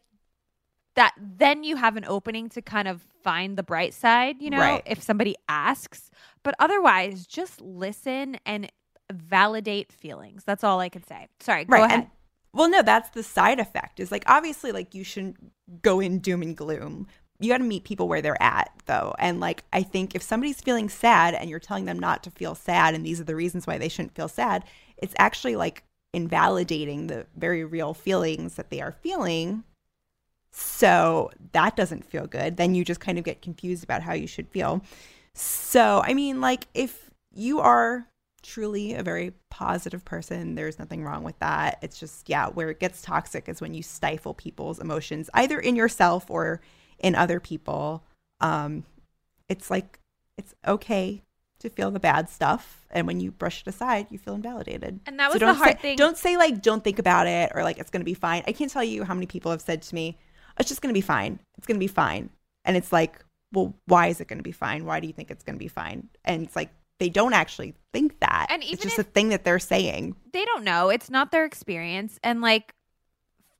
that, then you have an opening to kind of find the bright side, you know, right. if somebody asks, but otherwise just listen and validate feelings. That's all I can say. Sorry. Right. Go ahead. And- well, no, that's the side effect is like, obviously like you shouldn't go in doom and gloom. You got to meet people where they're at, though. And, like, I think if somebody's feeling sad and you're telling them not to feel sad and these are the reasons why they shouldn't feel sad, it's actually, like, invalidating the very real feelings that they are feeling. So that doesn't feel good. Then you just kind of get confused about how you should feel. So, I mean, like, if you are truly a very positive person, there's nothing wrong with that. It's just, yeah, where it gets toxic is when you stifle people's emotions, either in yourself or in other people. Um, it's like, it's okay to feel the bad stuff. And when you brush it aside, you feel invalidated. And that was so the hard say, thing. Don't say like, don't think about it or like, it's going to be fine. I can't tell you how many people have said to me, it's just going to be fine. It's going to be fine. And it's like, well, why is it going to be fine? Why do you think it's going to be fine? And it's like, they don't actually think that. And even it's just a thing that they're saying. They don't know. It's not their experience. And like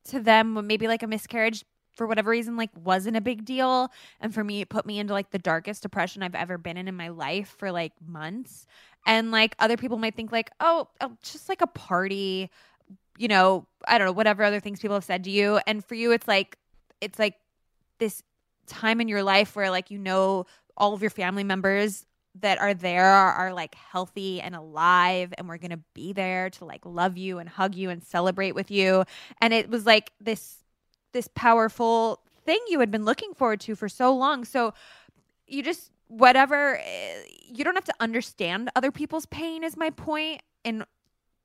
to them, maybe like a miscarriage for whatever reason, like, wasn't a big deal. And for me, it put me into, like, the darkest depression I've ever been in in my life for, like, months. And, like, other people might think, like, oh, oh just, like, a party, you know, I don't know, whatever other things people have said to you. And for you, it's, like, it's, like, this time in your life where, like, you know, all of your family members that are there are, like, healthy and alive, and we're going to be there to, like, love you and hug you and celebrate with you. And it was, like, this this powerful thing you had been looking forward to for so long. So you just, whatever, you don't have to understand other people's pain is my point, and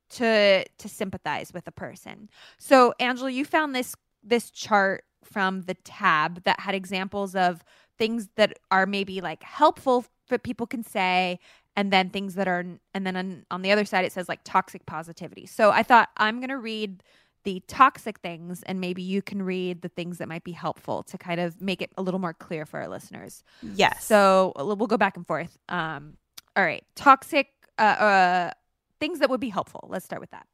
to to sympathize with a person. So, Angela, you found this this chart from the tab that had examples of things that are maybe, like, helpful that people can say, and then things that are, and then on, on the other side it says, like, toxic positivity. So I thought I'm going to read the toxic things, and maybe you can read the things that might be helpful to kind of make it a little more clear for our listeners. Yes. So we'll go back and forth. Um, all right. Toxic uh, uh, things that would be helpful. Let's start with that.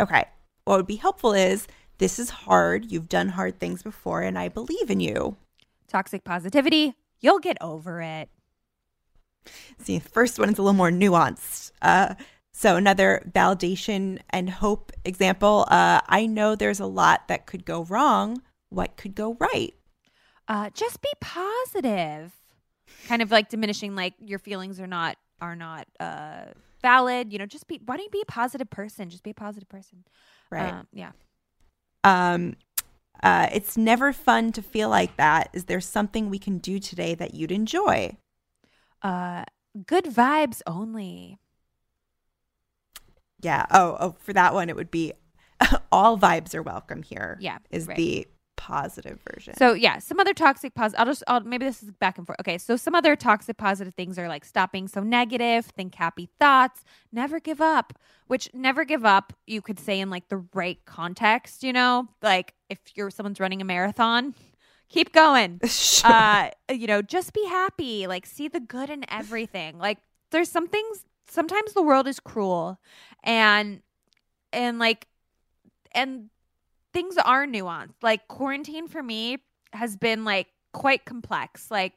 Okay. What would be helpful is, this is hard. You've done hard things before, and I believe in you. Toxic positivity. You'll get over it. See, the first one is a little more nuanced. Uh So another validation and hope example, uh, I know there's a lot that could go wrong. What could go right? Uh, just be positive. Kind of like diminishing, like, your feelings are not are not uh, valid. You know, just be, why don't you be a positive person? Just be a positive person. Right. Um, yeah. Um, uh, it's never fun to feel like that. Is there something we can do today that you'd enjoy? Uh, good vibes only. Yeah. Oh, oh, for that one, it would be all vibes are welcome here. Yeah, is right. The positive version. So yeah, some other toxic positive. I'll just I'll, maybe this is back and forth. Okay, so some other toxic positive things are, like, stop being so negative, think happy thoughts, never give up. Which never give up, you could say in, like, the right context. You know, like, if you're someone's running a marathon, keep going. Sure. Uh, you know, just be happy. Like, see the good in everything. Like, there's some things. Sometimes the world is cruel, and and like and things are nuanced. Like, quarantine for me has been, like, quite complex. Like,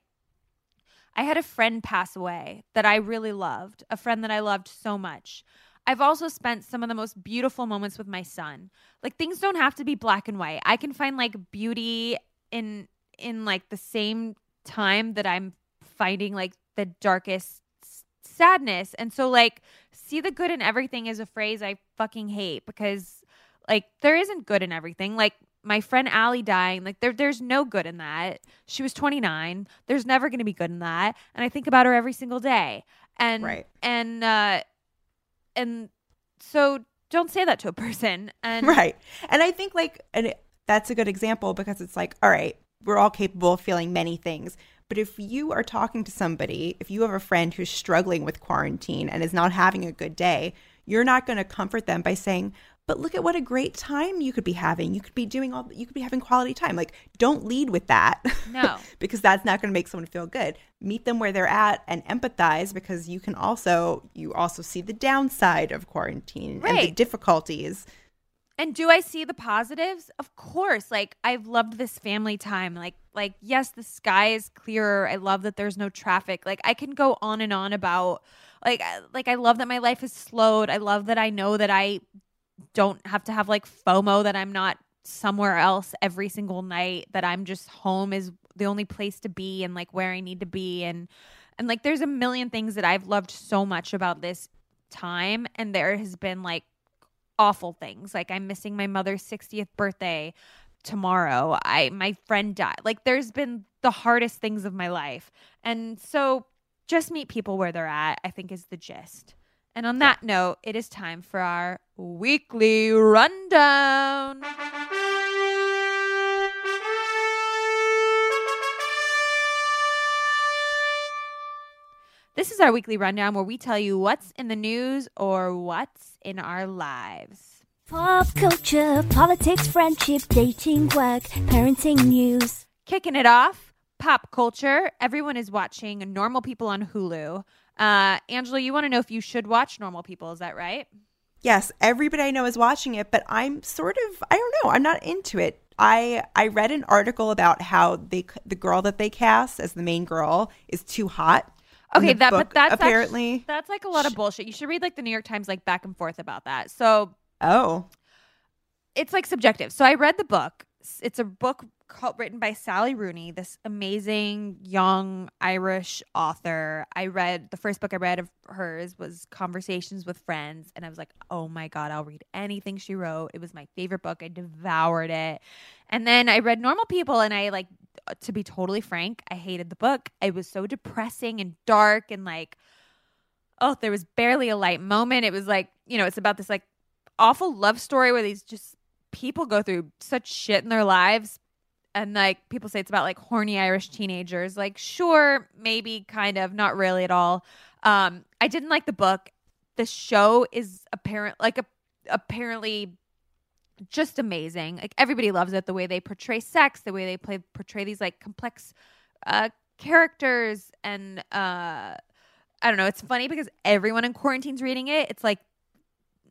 I had a friend pass away that I really loved, a friend that I loved so much. I've also spent some of the most beautiful moments with my son. Like, things don't have to be black and white. I can find, like, beauty in in like the same time that I'm finding, like, the darkest sadness. And so, like, see the good in everything is a phrase I fucking hate, because, like, there isn't good in everything. Like, my friend Allie dying, like, there there's no good in that. She was twenty-nine. There's never going to be good in that. And I think about her every single day. And right. and uh and so don't say that to a person. And right. And I think, like, and it, that's a good example, because it's like, all right, we're all capable of feeling many things. But if you are talking to somebody, if you have a friend who's struggling with quarantine and is not having a good day, you're not going to comfort them by saying, but look at what a great time you could be having. You could be doing all, you could be having quality time. Like, don't lead with that. No. Because that's not going to make someone feel good. Meet them where they're at and empathize, because you can also, you also see the downside of quarantine right. and the difficulties. And do I see the positives? Of course. Like, I've loved this family time. Like, like yes, the sky is clearer. I love that there's no traffic. Like, I can go on and on about, like, like I love that my life has slowed. I love that I know that I don't have to have, like, FOMO, that I'm not somewhere else every single night, that I'm just home is the only place to be and, like, where I need to be. And, and like, there's a million things that I've loved so much about this time. And there has been, like, awful things. Like, I'm missing my mother's sixtieth birthday tomorrow. I my friend died. Like, there's been the hardest things of my life. And so just meet people where they're at, I think, is the gist. And on that note, it is time for our weekly rundown. This is our weekly rundown where we tell you what's in the news or what's in our lives. Pop culture, politics, friendship, dating, work, parenting news. Kicking it off, pop culture. Everyone is watching Normal People on Hulu. Uh, Angela, you want to know if you should watch Normal People, is that right? Yes, everybody I know is watching it, but I'm sort of, I don't know, I'm not into it. I I read an article about how they the girl that they cast as the main girl is too hot. Okay, that book, but that's apparently actually, that's like a lot of bullshit. You should read like the New York Times like back and forth about that. So oh, it's like subjective. So I read the book. It's a book called, written by Sally Rooney, this amazing young Irish author. I read the first book I read of hers was Conversations with Friends, and I was like, oh my God, I'll read anything she wrote. It was my favorite book. I devoured it. And then I read Normal People, and I like, to be totally frank, I hated the book. It was so depressing and dark, and like, oh, there was barely a light moment. It was like, you know, it's about this like awful love story where these just people go through such shit in their lives. And like people say it's about like horny Irish teenagers. Like, sure, maybe, kind of, not really at all. Um, I didn't like the book. The show is apparent, like a, apparently just amazing. Like everybody loves it. The way they portray sex, the way they play portray these like complex uh, characters, and uh, I don't know. It's funny because everyone in quarantine's reading it. It's like,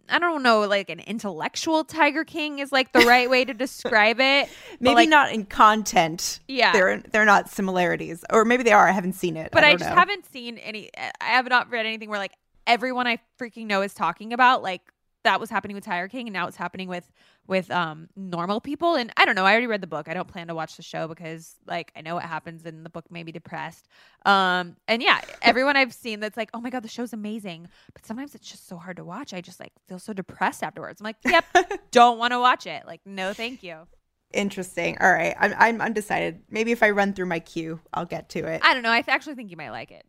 I don't know, like an intellectual Tiger King is like the right way to describe it. Maybe like, not in content. Yeah. They're, they're not similarities. Or maybe they are. I haven't seen it. But I, I just know. haven't seen any. I have not read anything where like everyone I freaking know is talking about. Like that was happening with Tiger King, and now it's happening with, with um Normal People. And I don't know. I already read the book. I don't plan to watch the show because like I know what happens, and the book made me depressed. Um, and yeah, everyone I've seen that's like, oh my God, the show's amazing. But sometimes it's just so hard to watch. I just like feel so depressed afterwards. I'm like, yep, don't want to watch it. Like, no, thank you. Interesting. All right. I'm, I'm undecided. Maybe if I run through my queue, I'll get to it. I don't know. I th- actually think you might like it.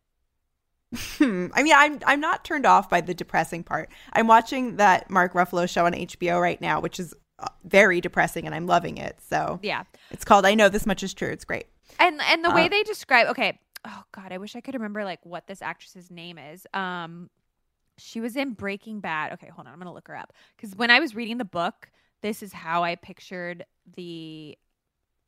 Hmm. I mean, I'm I'm not turned off by the depressing part. I'm watching that Mark Ruffalo show on H B O right now, which is very depressing, and I'm loving it. So yeah, it's called I Know This Much Is True. It's great. And and the um, way they describe, okay, oh God, I wish I could remember like what this actress's name is. Um, she was in Breaking Bad. Okay, hold on, I'm gonna look her up, because when I was reading the book, this is how I pictured the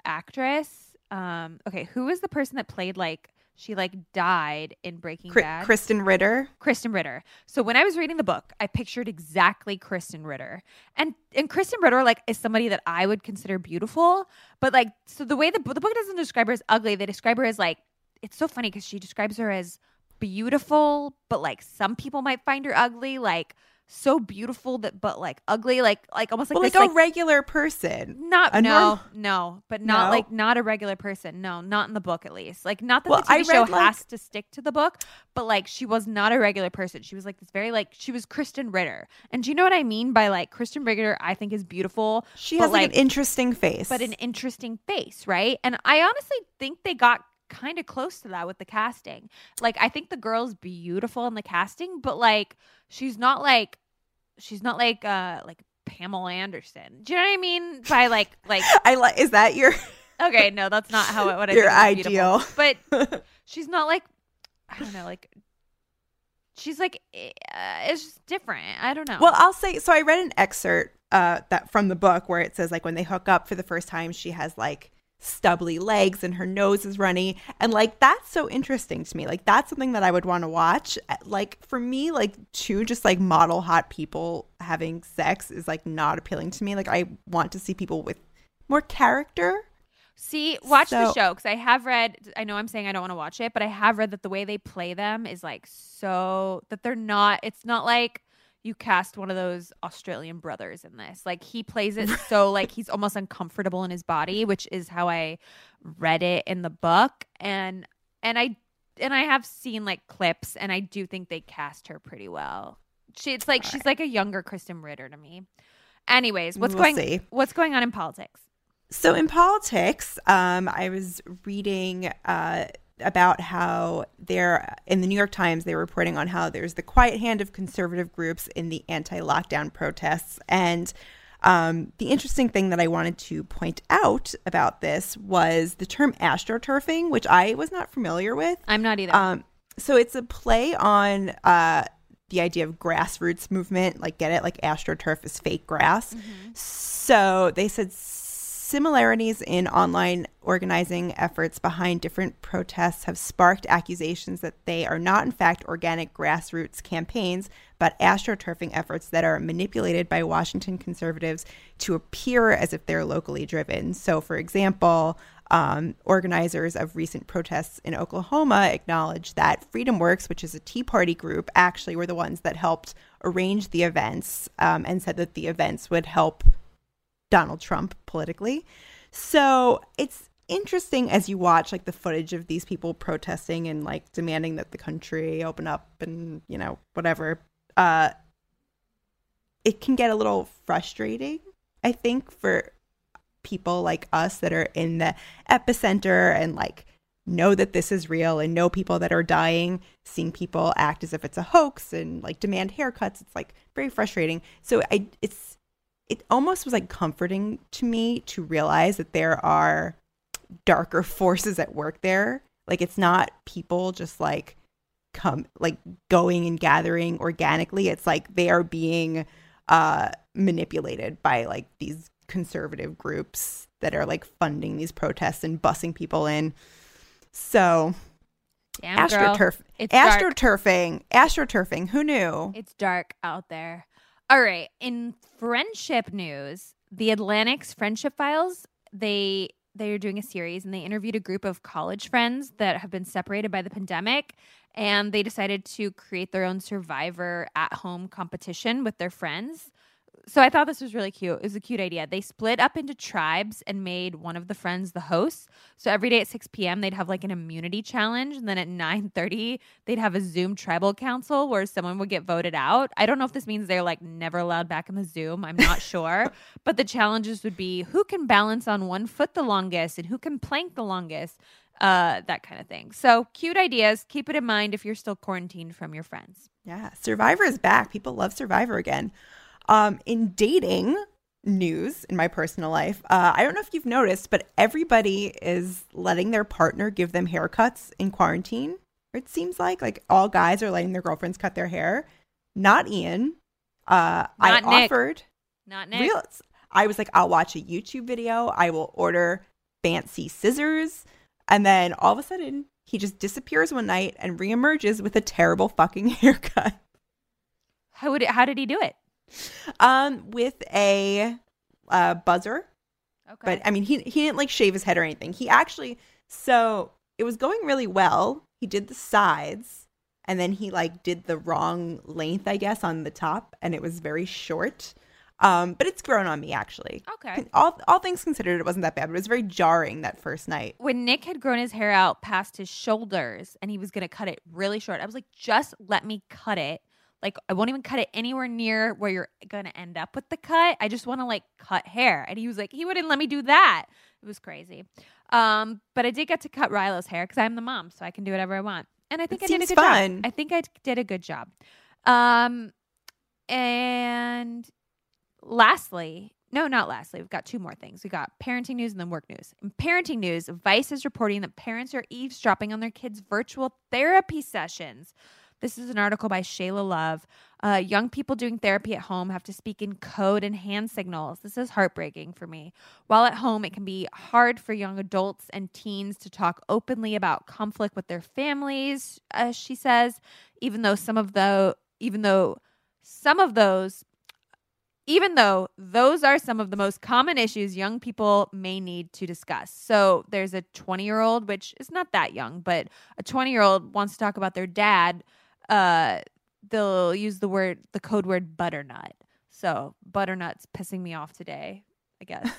actress. Um, okay, who was the person that played like? She like died in Breaking Cri- Bad. Kristen Ritter. Kristen Ritter. So when I was reading the book, I pictured exactly Kristen Ritter. And and Kristen Ritter like is somebody that I would consider beautiful. But like, so the way the, the book doesn't describe her as ugly. They describe her as like, it's so funny because she describes her as beautiful, but like some people might find her ugly. Like so beautiful that, but like ugly, like like almost like, well, this, like a like, regular person. Not a no, norm- no, but not no. like not a regular person. No, not in the book at least. Like not that well, the T V show like- has to stick to the book, but like she was not a regular person. She was like this very like she was Kristen Ritter. And do you know what I mean by like Kristen Ritter? I think is beautiful. She has like, like an interesting face, but an interesting face, right? And I honestly think they got kind of close to that with the casting. Like I think the girl's beautiful in the casting, but like she's not like she's not like uh like Pamela Anderson. Do you know what I mean? By like like I like is that your okay, no, that's not how it what I your think ideal. Beautiful. But she's not like I don't know, like she's like uh, it's just different. I don't know. Well, I'll say so I read an excerpt uh that from the book where it says like when they hook up for the first time, she has like stubbly legs and her nose is runny, and like that's so interesting to me. Like that's something that I would want to watch. Like for me, like two just like model hot people having sex is like not appealing to me. Like I want to see people with more character. See, watch so, the show, because I have read, I know I'm saying I don't want to watch it, but I have read that the way they play them is like so that they're not, it's not like you cast one of those Australian brothers in this. Like he plays it so like he's almost uncomfortable in his body, which is how I read it in the book. And and I and I have seen like clips, and I do think they cast her pretty well. She it's like All she's right. like a younger Kristen Ritter to me. Anyways, what's we'll going see. what's going on in politics? So in politics, um, I was reading uh about how they're in the New York Times, they're reporting on how there's the quiet hand of conservative groups in the anti-lockdown protests. And um, the interesting thing that I wanted to point out about this was the term astroturfing, which I was not familiar with. I'm not either. Um, so it's a play on uh, the idea of grassroots movement, like get it, like astroturf is fake grass. Mm-hmm. So they said Similarities in online organizing efforts behind different protests have sparked accusations that they are not, in fact, organic grassroots campaigns, but astroturfing efforts that are manipulated by Washington conservatives to appear as if they're locally driven. So, for example, um, organizers of recent protests in Oklahoma acknowledge that FreedomWorks, which is a Tea Party group, actually were the ones that helped arrange the events, um, and said that the events would help Donald Trump politically. So it's interesting as you watch like the footage of these people protesting and like demanding that the country open up and, you know, whatever. Uh, it can get a little frustrating, I think, for people like us that are in the epicenter and like know that this is real and know people that are dying, seeing people act as if it's a hoax and like demand haircuts. It's like very frustrating. So I, it's, it almost was like comforting to me to realize that there are darker forces at work there. Like it's not people just like come like going and gathering organically. It's like they are being uh, manipulated by like these conservative groups that are like funding these protests and bussing people in. So damn, astroturf, astroturfing, astroturfing. Who knew? It's dark out there. All right. In friendship news, The Atlantic's Friendship Files, they they are doing a series, and they interviewed a group of college friends that have been separated by the pandemic, and they decided to create their own Survivor at-home competition with their friends. So I thought this was really cute. It was a cute idea. They split up into tribes and made one of the friends the host. So every day at six p.m. they'd have like an immunity challenge. And then at nine thirty, they'd have a Zoom tribal council where someone would get voted out. I don't know if this means they're like never allowed back in the Zoom. I'm not sure. But the challenges would be who can balance on one foot the longest and who can plank the longest, uh, that kind of thing. So cute ideas. Keep it in mind if you're still quarantined from your friends. Yeah. Survivor is back. People love Survivor again. Um, in dating news, in my personal life, uh, I don't know if you've noticed, but everybody is letting their partner give them haircuts in quarantine. It seems like like all guys are letting their girlfriends cut their hair. Not Ian. Uh, Not I Nick. offered. Not Nick. Real, I was like, I'll watch a YouTube video. I will order fancy scissors. And then all of a sudden, he just disappears one night and reemerges with a terrible fucking haircut. How would it, how did he do it? Um, with a uh, buzzer. Okay. But I mean, he he didn't like shave his head or anything. He actually, so it was going really well. He did the sides, and then he like did the wrong length, I guess, on the top, and it was very short. Um, but it's grown on me actually. Okay. All all things considered, it wasn't that bad. But it was very jarring that first night when Nick had grown his hair out past his shoulders, and he was gonna cut it really short. I was like, just let me cut it. Like, I won't even cut it anywhere near where you're going to end up with the cut. I just want to, like, cut hair. And he was like, he wouldn't let me do that. It was crazy. Um, but I did get to cut Rilo's hair because I'm the mom, so I can do whatever I want. And I think it I did a good fun. job. I think I did a good job. Um, and lastly, no, not lastly. We've got two more things. We've got parenting news and then work news. In parenting news, Vice is reporting that parents are eavesdropping on their kids' virtual therapy sessions. This is an article by Shayla Love. Uh, young people doing therapy at home have to speak in code and hand signals. This is heartbreaking for me. While at home, it can be hard for young adults and teens to talk openly about conflict with their families, uh, she says, even though some of the, even though some of those, even though those are some of the most common issues young people may need to discuss. So there's a twenty-year-old, which is not that young, but a twenty-year-old wants to talk about their dad. Uh, they'll use the word, the code word butternut. So butternut's pissing me off today, I guess.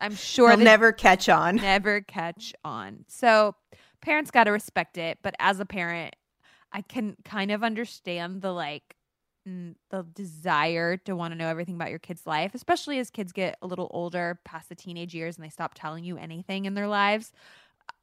I'm sure they'll never catch on. Never catch on. So parents got to respect it. But as a parent, I can kind of understand the like the desire to want to know everything about your kid's life, especially as kids get a little older past the teenage years and they stop telling you anything in their lives.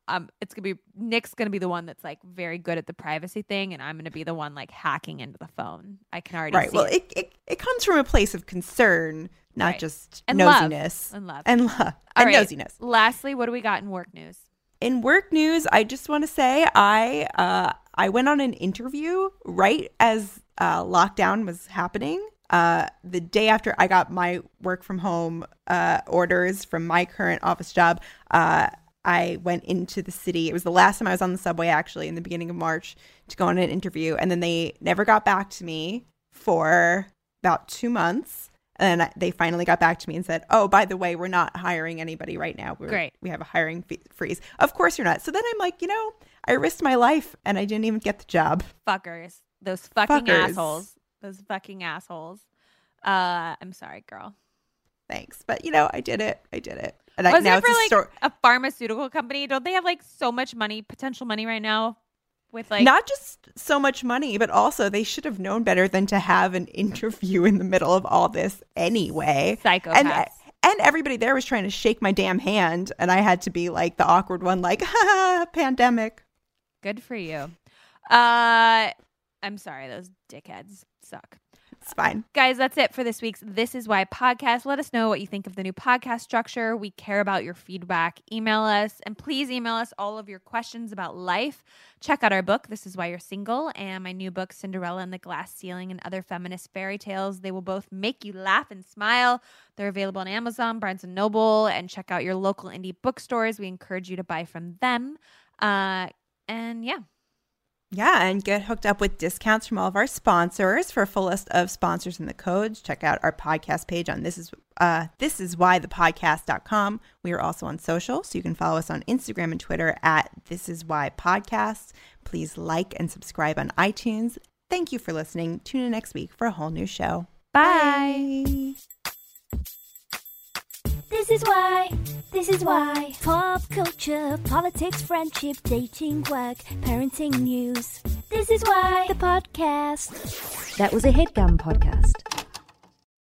Um, it's going to be, Nick's going to be the one that's like very good at the privacy thing. And I'm going to be the one like hacking into the phone. I can already right. see Well, it. It, it, it comes from a place of concern, not right. just and nosiness. Love. And love. And love. And right. nosiness. Lastly, what do we got in work news? In work news, I just want to say I, uh, I went on an interview right as uh, lockdown was happening. Uh, the day after I got my work from home uh, orders from my current office job, uh, I went into the city. It was the last time I was on the subway, actually, in the beginning of March, to go on an interview. And then they never got back to me for about two months. And then they finally got back to me and said, oh, by the way, we're not hiring anybody right now. We're, Great. We have a hiring fee- freeze. Of course you're not. So then I'm like, you know, I risked my life and I didn't even get the job. Fuckers. Those fucking Fuckers. assholes. Those fucking assholes. Uh, I'm sorry, girl. Thanks. But, you know, I did it. I did it. And I, now it for, it's a, like, stor- a pharmaceutical company? Don't they have, like, so much money, potential money right now? With like not just so much money, but also they should have known better than to have an interview in the middle of all this anyway. Psychopaths. And, and everybody there was trying to shake my damn hand. And I had to be like the awkward one, like, ha, pandemic. Good for you. Uh, I'm sorry. Those dickheads suck. It's fine. Uh, guys, that's it for this week's This Is Why podcast. Let us know what you think of the new podcast structure. We care about your feedback. Email us, and please email us all of your questions about life. Check out our book, This Is Why You're Single, and my new book, Cinderella and the Glass Ceiling and Other Feminist Fairy Tales. They will both make you laugh and smile. They're available on Amazon, Barnes and Noble, and check out your local indie bookstores. We encourage you to buy from them. Uh, and yeah. Yeah, and get hooked up with discounts from all of our sponsors. For a full list of sponsors and the codes, check out our podcast page on this is uh, this is why the podcast dot com. We are also on social, so you can follow us on Instagram and Twitter at This Is Why Podcast. Please like and subscribe on iTunes. Thank you for listening. Tune in next week for a whole new show. Bye. This is why. This is why. Pop culture, politics, friendship, dating, work, parenting, news. This is why. The podcast. That was a HeadGum podcast.